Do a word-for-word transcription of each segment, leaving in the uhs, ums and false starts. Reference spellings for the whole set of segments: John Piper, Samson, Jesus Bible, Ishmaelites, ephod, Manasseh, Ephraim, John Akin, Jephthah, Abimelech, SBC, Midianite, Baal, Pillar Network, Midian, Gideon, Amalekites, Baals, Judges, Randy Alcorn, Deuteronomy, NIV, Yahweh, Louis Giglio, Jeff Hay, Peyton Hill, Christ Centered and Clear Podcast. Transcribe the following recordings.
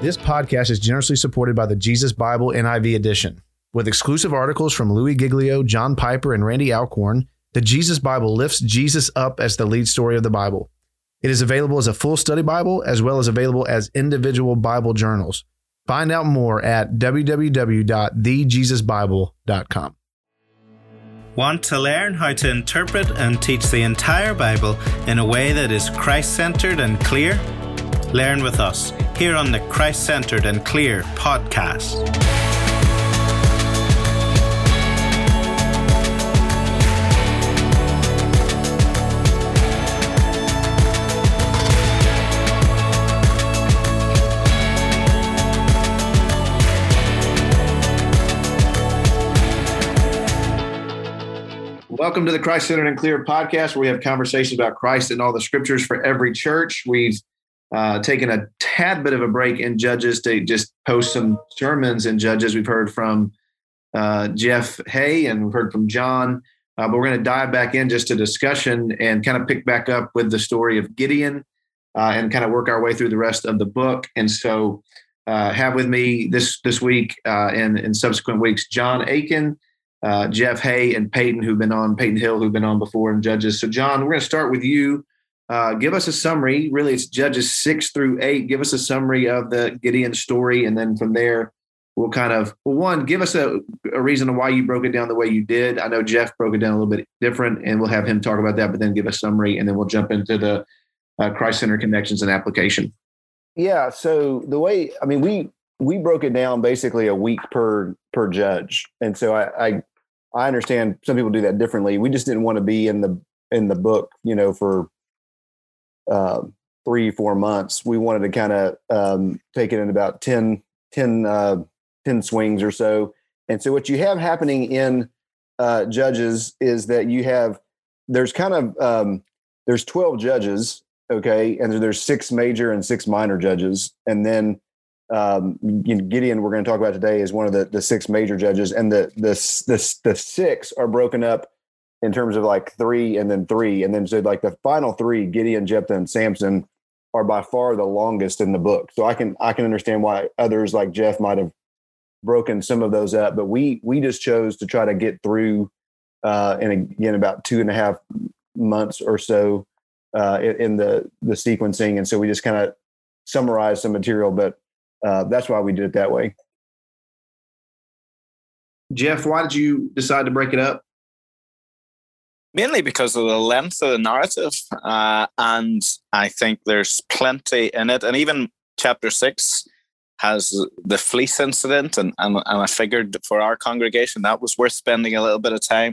This podcast is generously supported by the Jesus Bible N I V edition. With exclusive articles from Louis Giglio, John Piper, and Randy Alcorn, the Jesus Bible lifts Jesus up as the lead story of the Bible. It is available as a full study Bible, as well as available as individual Bible journals. Find out more at w w w dot the jesus bible dot com. Want to learn how to interpret and teach the entire Bible in a way that is Christ-centered and clear? Learn with us here on the Christ Centered and Clear podcast. Welcome to the Christ Centered and Clear podcast, where we have conversations about Christ and all the scriptures for every church. We've Uh, taking a tad bit of a break in Judges to just post some sermons in Judges. We've heard from uh, Jeff Hay and we've heard from John, uh, but we're going to dive back in just to discussion and kind of pick back up with the story of Gideon uh, and kind of work our way through the rest of the book. And so uh, have with me this this week uh, and in subsequent weeks, John Akin, uh, Jeff Hay, and Peyton, who've been on, Peyton Hill, who've been on before in Judges. So John, we're going to start with you. Uh, give us a summary. Really, it's Judges six through eight. Give us a summary of the Gideon story. And then from there, we'll kind of, well, one, give us a, a reason why you broke it down the way you did. I know Jeff broke it down a little bit different, and we'll have him talk about that, but then give a summary, and then we'll jump into the uh, Christ-centered connections and application. Yeah. So the way, I mean, we we broke it down basically a week per per judge. And so I I, I understand some people do that differently. We just didn't want to be in the in the book, you know, for Uh, three, four months. We wanted to kind of um, take it in about ten, ten, uh, ten swings or so. And so what you have happening in uh, Judges is that you have, there's kind of, um, there's twelve judges, okay? And there's six major and six minor judges. And then um, Gideon, we're going to talk about today, is one of the, the six major judges. And the, the, the, the six are broken up in terms of like three and then three. And then so like the final three, Gideon, Jephthah, and Samson, are by far the longest in the book. So I can I can understand why others like Jeff might have broken some of those up. But we we just chose to try to get through uh, in, again, about two and a half months or so uh, in the, the sequencing. And so we just kind of summarized some material, but uh, that's why we did it that way. Jeff, why did you decide to break it up? Mainly because of the length of the narrative. Uh, and I think there's plenty in it. And even chapter six has the fleece incident. And, and, and I figured for our congregation, that was worth spending a little bit of time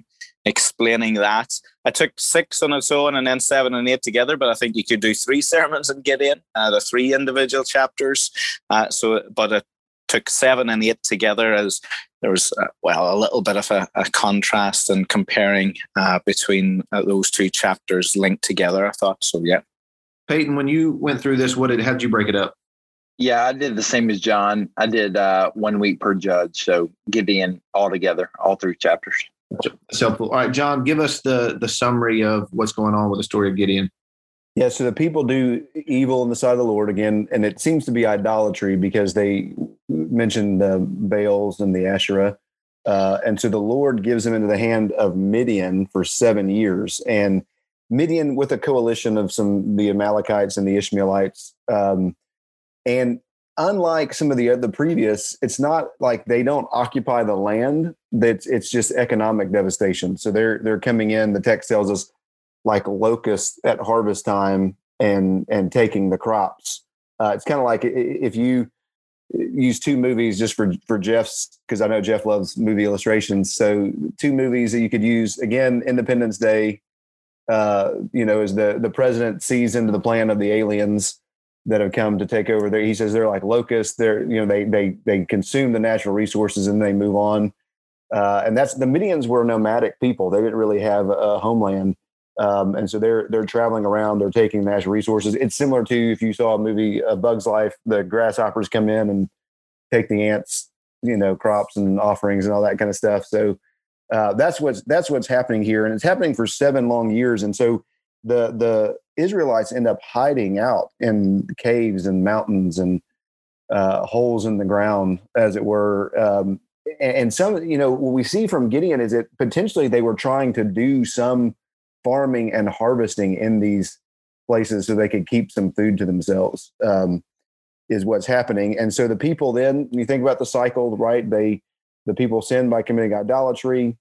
explaining that. I took six on its own and then seven and eight together. But I think you could do three sermons in Gideon, uh, the three individual chapters. Uh, so, but it took seven and eight together as there was, uh, well, a little bit of a, a contrast and comparing uh, between uh, those two chapters linked together, I thought. So, yeah. Peyton, when you went through this, what did, how'd you break it up? Yeah, I did the same as John. I did uh, one week per judge. So Gideon all together, all three chapters. That's helpful. All right, John, give us the the summary of what's going on with the story of Gideon. Yeah, so the people do evil in the sight of the Lord again, and it seems to be idolatry because they mentioned the Baals and the Asherah. Uh, and so the Lord gives them into the hand of Midian for seven years. And Midian, with a coalition of some the Amalekites and the Ishmaelites, um, and unlike some of the other previous, it's not like they don't occupy the land. That's it's just economic devastation. So they're they're coming in, the text tells us, like locusts at harvest time and and taking the crops. Uh, it's kind of like if you use two movies just for, for Jeff's, because I know Jeff loves movie illustrations. So two movies that you could use, again, Independence Day, uh, you know, is the, the president sees into the plan of the aliens that have come to take over there. He says they're like locusts. They're, you know, they they they consume the natural resources and they move on. Uh, and that's the Midians were nomadic people. They didn't really have a homeland. Um, and so they're they're traveling around. They're taking natural resources. It's similar to if you saw a movie, A Bug's Life, the grasshoppers come in and take the ants, you know, crops and offerings and all that kind of stuff. So uh, that's what's that's what's happening here, and it's happening for seven long years. And so the the Israelites end up hiding out in caves and mountains and uh, holes in the ground, as it were. Um, and some, you know, what we see from Gideon is that potentially they were trying to do some farming and harvesting in these places so they could keep some food to themselves, um, is what's happening. And so the people then, you think about the cycle, right? They, the people sin by committing idolatry.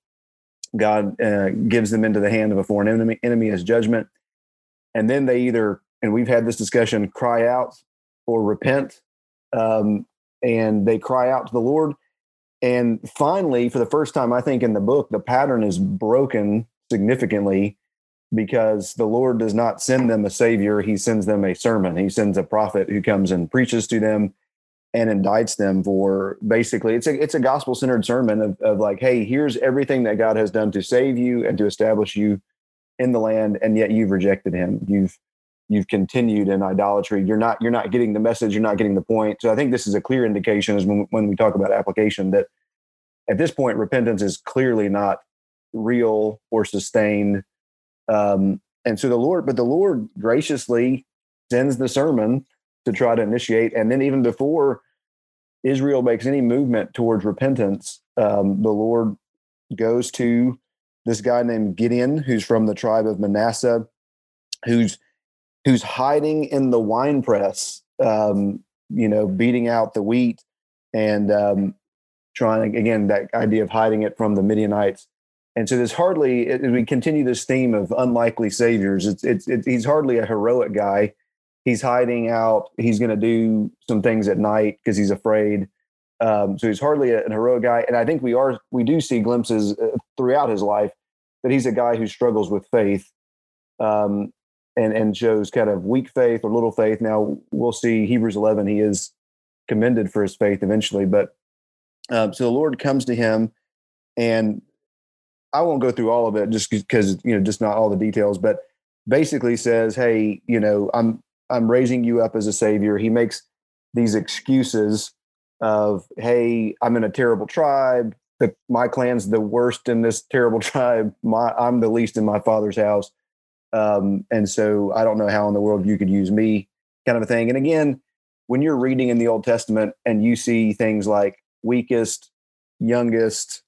God uh, gives them into the hand of a foreign enemy, enemy as judgment. And then they either, and we've had this discussion, cry out or repent. Um, and they cry out to the Lord. And finally, for the first time, I think in the book, the pattern is broken significantly because the Lord does not send them a savior. He sends them a sermon. He sends a prophet who comes and preaches to them and indicts them for basically, it's a it's a gospel-centered sermon of, of like, hey, here's everything that God has done to save you and to establish you in the land, and yet you've rejected him. You've you've continued in idolatry. You're not you're not getting the message. You're not getting the point. So I think this is a clear indication is when, when we talk about application that at this point, repentance is clearly not real or sustained. Um, and so the Lord, but the Lord graciously sends the sermon to try to initiate. And then even before Israel makes any movement towards repentance, um, the Lord goes to this guy named Gideon, who's from the tribe of Manasseh, who's who's hiding in the winepress, um, you know, beating out the wheat and um, trying, again, that idea of hiding it from the Midianites. And so there's hardly, as we continue this theme of unlikely saviors, it's, it's, it's, he's hardly a heroic guy. He's hiding out. He's going to do some things at night because he's afraid. Um, so he's hardly a, an heroic guy. And I think we are, we do see glimpses uh, throughout his life that he's a guy who struggles with faith um, and, and shows kind of weak faith or little faith. Now we'll see Hebrews eleven, he is commended for his faith eventually. But um, so the Lord comes to him, and I won't go through all of it just because, you know, just not all the details, but basically says, hey, you know, I'm, I'm raising you up as a savior. He makes these excuses of, hey, I'm in a terrible tribe. The, my clan's the worst in this terrible tribe. My, I'm the least in my father's house. Um, and so I don't know how in the world you could use me, kind of a thing. And again, when you're reading in the Old Testament and you see things like weakest, youngest,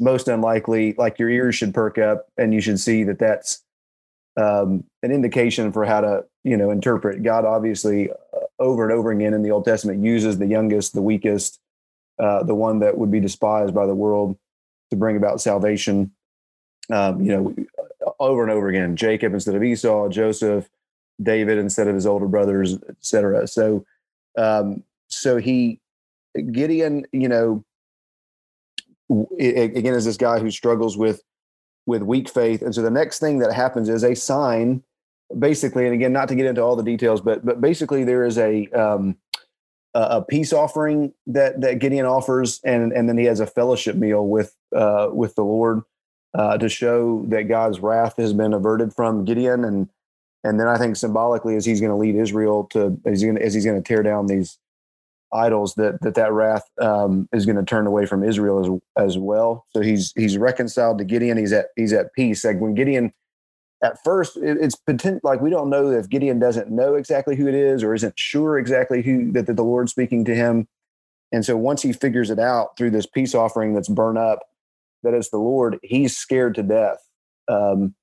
most unlikely, like your ears should perk up and you should see that that's um, an indication for how to, you know, interpret. God obviously uh, over and over again in the Old Testament uses the youngest, the weakest, uh, the one that would be despised by the world to bring about salvation. Um, you know, over and over again, Jacob instead of Esau, Joseph, David instead of his older brothers, et cetera. So, um, so he, Gideon, you know, It, again, is this guy who struggles with with weak faith. And so the next thing that happens is a sign, basically, and again, not to get into all the details, but but basically there is a um, a peace offering that that Gideon offers, and and then he has a fellowship meal with uh, with the Lord uh, to show that God's wrath has been averted from Gideon, and and then I think symbolically as he's going to lead Israel to as he's going to tear down these idols, that that that wrath um, is going to turn away from Israel as as well. So he's he's reconciled to Gideon. He's at he's at peace. Like when Gideon, at first, it, it's potent, like we don't know if Gideon doesn't know exactly who it is or isn't sure exactly who that, that the Lord's speaking to him. And so once he figures it out through this peace offering that's burnt up, that it's the Lord, he's scared to death. Um,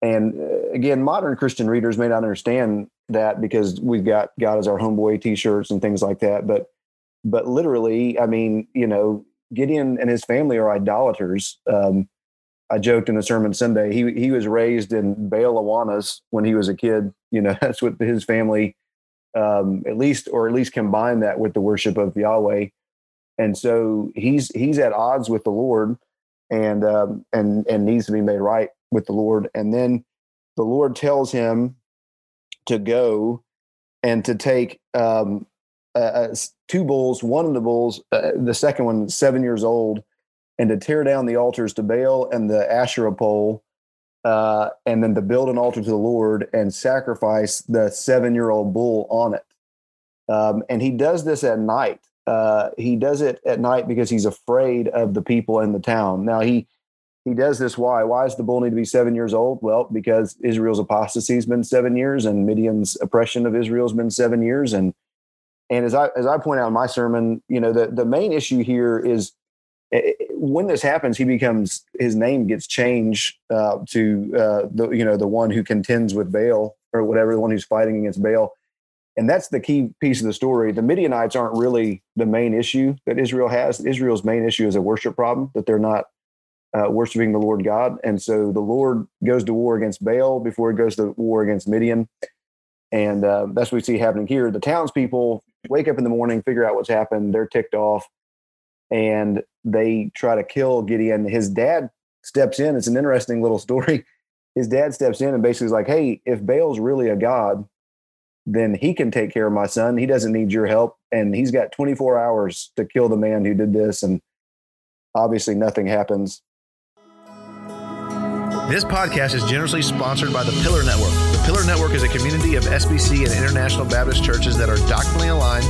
and again, modern Christian readers may not understand that because we've got God as our homeboy t-shirts and things like that. But, but literally, I mean, you know, Gideon and his family are idolaters. Um, I joked in the sermon Sunday, he, he was raised in Baal Awanas when he was a kid, you know, that's what his family, um, at least, or at least combine that with the worship of Yahweh. And so he's, he's at odds with the Lord and, um, and, and needs to be made right with the Lord. And then the Lord tells him to go and to take um, uh, two bulls, one of the bulls, uh, the second one, seven years old, and to tear down the altars to Baal and the Asherah pole, uh, and then to build an altar to the Lord and sacrifice the seven-year-old bull on it. Um, and he does this at night. Uh, he does it at night because he's afraid of the people in the town. Now, he He does this. Why? Why does the bull need to be seven years old? Well, because Israel's apostasy has been seven years and Midian's oppression of Israel has been seven years. And, And as I as I point out in my sermon, you know, the, the main issue here is when this happens, he becomes, his name gets changed uh, to, uh, the you know, the one who contends with Baal or whatever, the one who's fighting against Baal. And that's the key piece of the story. The Midianites aren't really the main issue that Israel has. Israel's main issue is a worship problem, that they're not uh, worshiping the Lord God. And so the Lord goes to war against Baal before he goes to war against Midian. And uh, that's what we see happening here. The townspeople wake up in the morning, figure out what's happened. They're ticked off, and they try to kill Gideon. His dad steps in. It's an interesting little story. His dad steps in and basically is like, hey, if Baal's really a god, then he can take care of my son. He doesn't need your help. And he's got twenty-four hours to kill the man who did this. And obviously nothing happens. This podcast is generously sponsored by the Pillar Network. The Pillar Network is a community of S B C and International Baptist churches that are doctrinally aligned,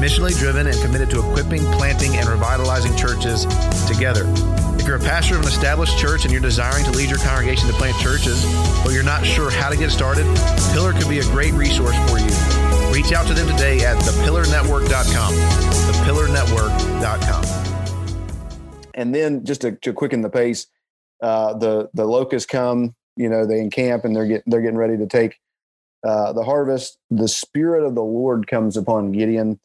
missionally driven, and committed to equipping, planting, and revitalizing churches together. If you're a pastor of an established church and you're desiring to lead your congregation to plant churches, but you're not sure how to get started, Pillar could be a great resource for you. Reach out to them today at the pillar network dot com, the pillar network dot com. And then just to, to quicken the pace, uh, the the locusts come, you know, they encamp and they're getting they're getting ready to take uh, the harvest. The Spirit of the Lord comes upon Gideon,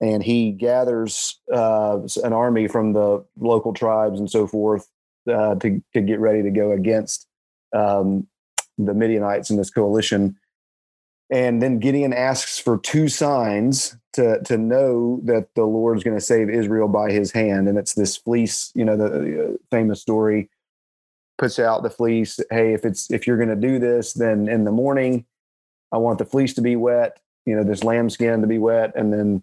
and he gathers uh, an army from the local tribes and so forth uh, to, to get ready to go against um, the Midianites in this coalition. And then Gideon asks for two signs to to know that the Lord is going to save Israel by his hand. And it's this fleece, you know, the famous story, puts out the fleece. Hey, if it's if you're going to do this, then in the morning, I want the fleece to be wet, you know, this lambskin to be wet, and then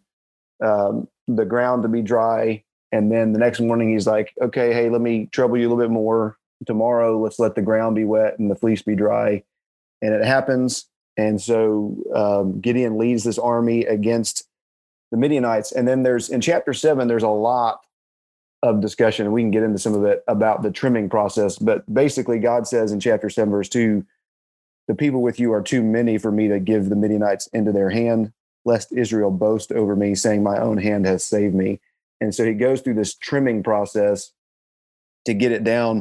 Um, the ground to be dry. And then the next morning he's like, okay, hey, let me trouble you a little bit more tomorrow. Let's let the ground be wet and the fleece be dry. And it happens. And so um, Gideon leads this army against the Midianites. And then there's, in chapter seven, there's a lot of discussion, and we can get into some of it, about the trimming process. But basically God says in chapter seven, verse two, the people with you are too many for me to give the Midianites into their hand, lest Israel boast over me, saying my own hand has saved me. And so he goes through this trimming process to get it down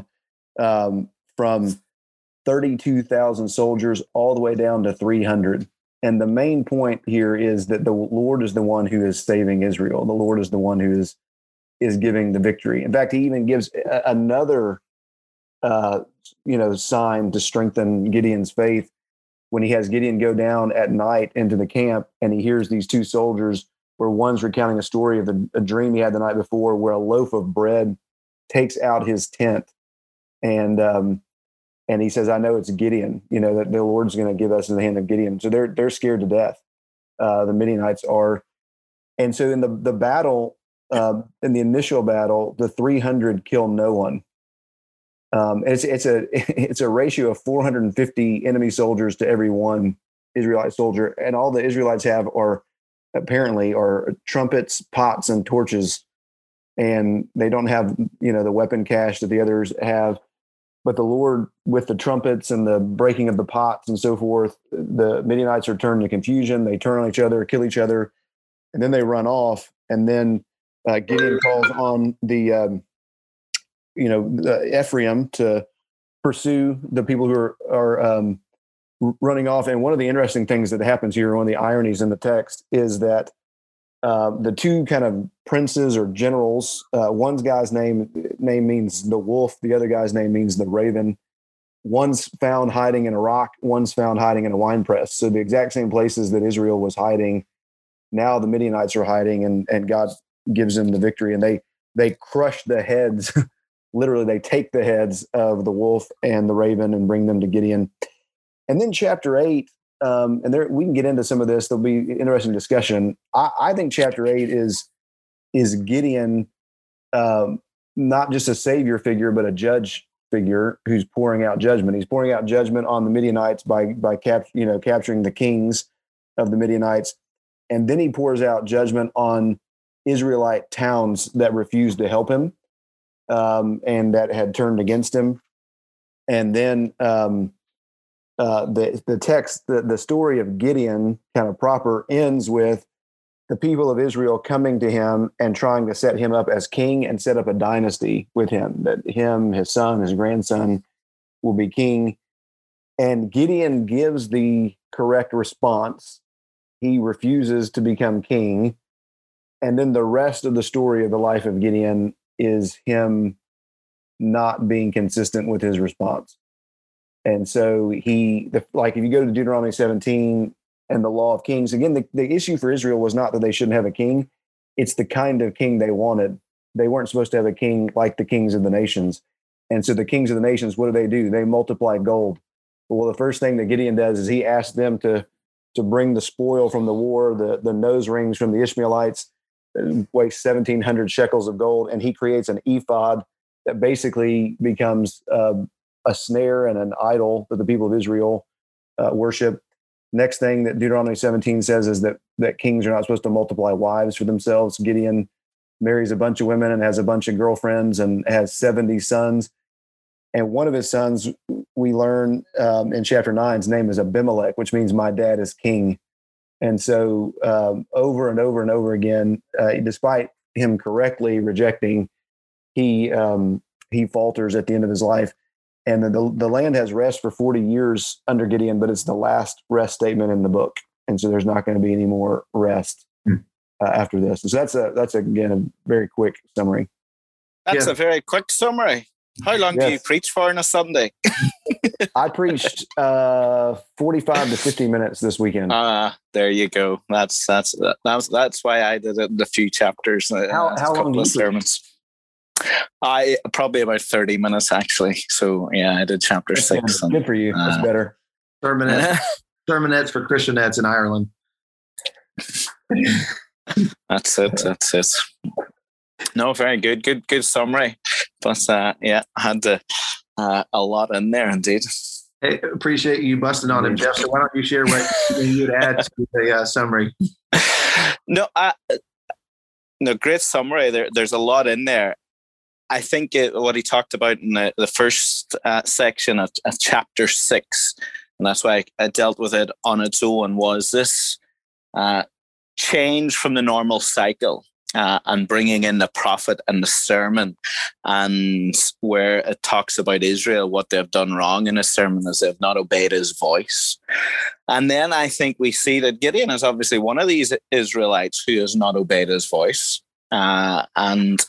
um, from thirty-two thousand soldiers all the way down to three hundred. And the main point here is that the Lord is the one who is saving Israel. The Lord is the one who is is giving the victory. In fact, he even gives a, another uh, you know, sign to strengthen Gideon's faith, when he has Gideon go down at night into the camp and he hears these two soldiers, where one's recounting a story of a, a dream he had the night before, where a loaf of bread takes out his tent. And um, and he says, I know it's Gideon, you know, that the Lord's going to give us in the hand of Gideon. So they're they're scared to death. Uh, the Midianites are. And so in the, the battle, uh, in the initial battle, the three hundred kill no one. Um, it's it's a it's a ratio of four hundred fifty enemy soldiers to every one Israelite soldier, and all the Israelites have are apparently are trumpets, pots, and torches, and they don't have, you know, the weapon cache that the others have. But the Lord, with the trumpets and the breaking of the pots and so forth, the Midianites are turned to confusion. They turn on each other, kill each other, and then they run off. And then uh, Gideon calls on the um, you know, uh, Ephraim to pursue the people who are, are um, running off. And one of the interesting things that happens here, one of the ironies in the text, is that uh, the two kind of princes or generals, uh, one's guy's name name means the wolf, the other guy's name means the raven. One's found hiding in a rock, one's found hiding in a wine press. So the exact same places that Israel was hiding, now the Midianites are hiding, and, and God gives them the victory. And they they crush the heads literally, they take the heads of the wolf and the raven and bring them to Gideon. And then chapter eight, um, and there we can get into some of this. There'll be interesting discussion. I, I think chapter eight is is Gideon um, not just a savior figure, but a judge figure who's pouring out judgment. He's pouring out judgment on the Midianites by by cap, you know, capturing the kings of the Midianites, and then he pours out judgment on Israelite towns that refused to help him, um and that had turned against him. And then um uh the the text the, the story of Gideon kind of proper ends with the people of Israel coming to him and trying to set him up as king and set up a dynasty with him, that him, his son, his grandson will be king. And Gideon gives the correct response. He refuses to become king. And then the rest of the story of the life of Gideon is him not being consistent with his response. And so he, the, like, if you go to Deuteronomy seventeen and the law of kings, again, the, the issue for Israel was not that they shouldn't have a king. It's the kind of king they wanted. They weren't supposed to have a king like the kings of the nations. And so the kings of the nations, what do they do? They multiply gold. Well, the first thing that Gideon does is he asks them to, to bring the spoil from the war, the, the nose rings from the Ishmaelites, that weigh seventeen hundred shekels of gold, and he creates an ephod that basically becomes uh, a snare and an idol that the people of Israel uh, worship. Next thing that Deuteronomy seventeen says is that, that kings are not supposed to multiply wives for themselves. Gideon marries a bunch of women and has a bunch of girlfriends and has seventy sons. And one of his sons, we learn um, in chapter nine, his name is Abimelech, which means my dad is king. And so um, over and over and over again, uh, despite him correctly rejecting, he um, he falters at the end of his life. And the, the, the land has rest for forty years under Gideon, but it's the last rest statement in the book. And so there's not going to be any more rest uh, after this. And so that's, a, that's a, again, a very quick summary. That's yeah. a very quick summary. How long yes. do you preach for on a Sunday? I preached uh, forty-five to fifty minutes this weekend. Ah, uh, there you go. That's that's that's that's why I did it in a few chapters. Uh, how how a long of sermons? I probably about thirty minutes actually. So yeah, I did chapter that's six. Good and, for you. Uh, that's better. Sermonettes, sermonettes for Christianettes in Ireland. That's it. That's it. No, very good. Good, good summary. But uh, yeah, had uh, uh, a lot in there indeed. Hey, appreciate you busting on him, Jeff. So why don't you share what you'd add to the uh, summary? No, I, no, great summary. There, there's a lot in there. I think it, what he talked about in the, the first uh, section of, of chapter six, and that's why I, I dealt with it on its own, was this uh, change from the normal cycle. Uh, and bringing in the prophet and the sermon, and where it talks about Israel, what they've done wrong in his sermon is they've not obeyed his voice. And then I think we see that Gideon is obviously one of these Israelites who has not obeyed his voice. Uh, and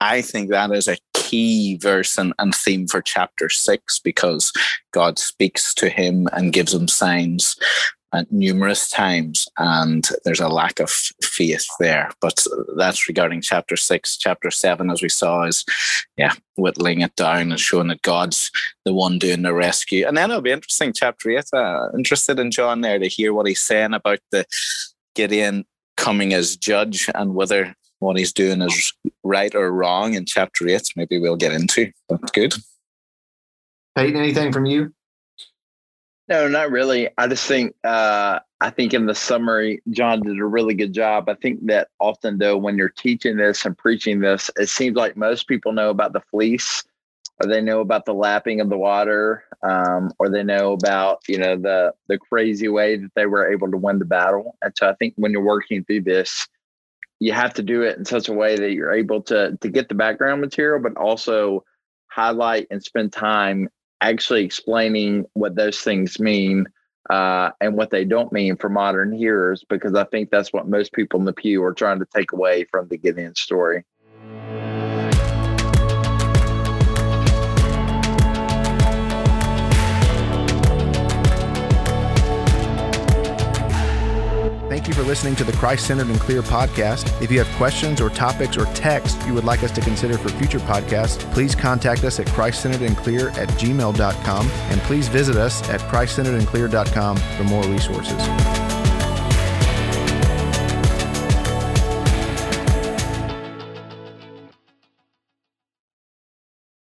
I think that is a key verse and, and theme for chapter six, because God speaks to him and gives him signs at numerous times, and there's a lack of faith there. But that's regarding chapter six. Chapter seven, as we saw, is yeah, whittling it down and showing that God's the one doing the rescue. And then it'll be interesting, chapter eight. Uh, interested in John there to hear what he's saying about the Gideon coming as judge and whether what he's doing is right or wrong in chapter eight. Maybe we'll get into. That's good. Peyton, anything from you? No, not really. I just think uh, I think in the summary, John did a really good job. I think that often, though, when you're teaching this and preaching this, it seems like most people know about the fleece, or they know about the lapping of the water, um, or they know about, you know, the the crazy way that they were able to win the battle. And so I think when you're working through this, you have to do it in such a way that you're able to to get the background material, but also highlight and spend time actually explaining what those things mean uh, and what they don't mean for modern hearers, because I think that's what most people in the pew are trying to take away from the Gideon story. Thank you for listening to the Christ Centered and Clear podcast. If you have questions or topics or texts you would like us to consider for future podcasts, please contact us at christ centered and clear at gmail dot com, and please visit us at christ centered and clear dot com for more resources.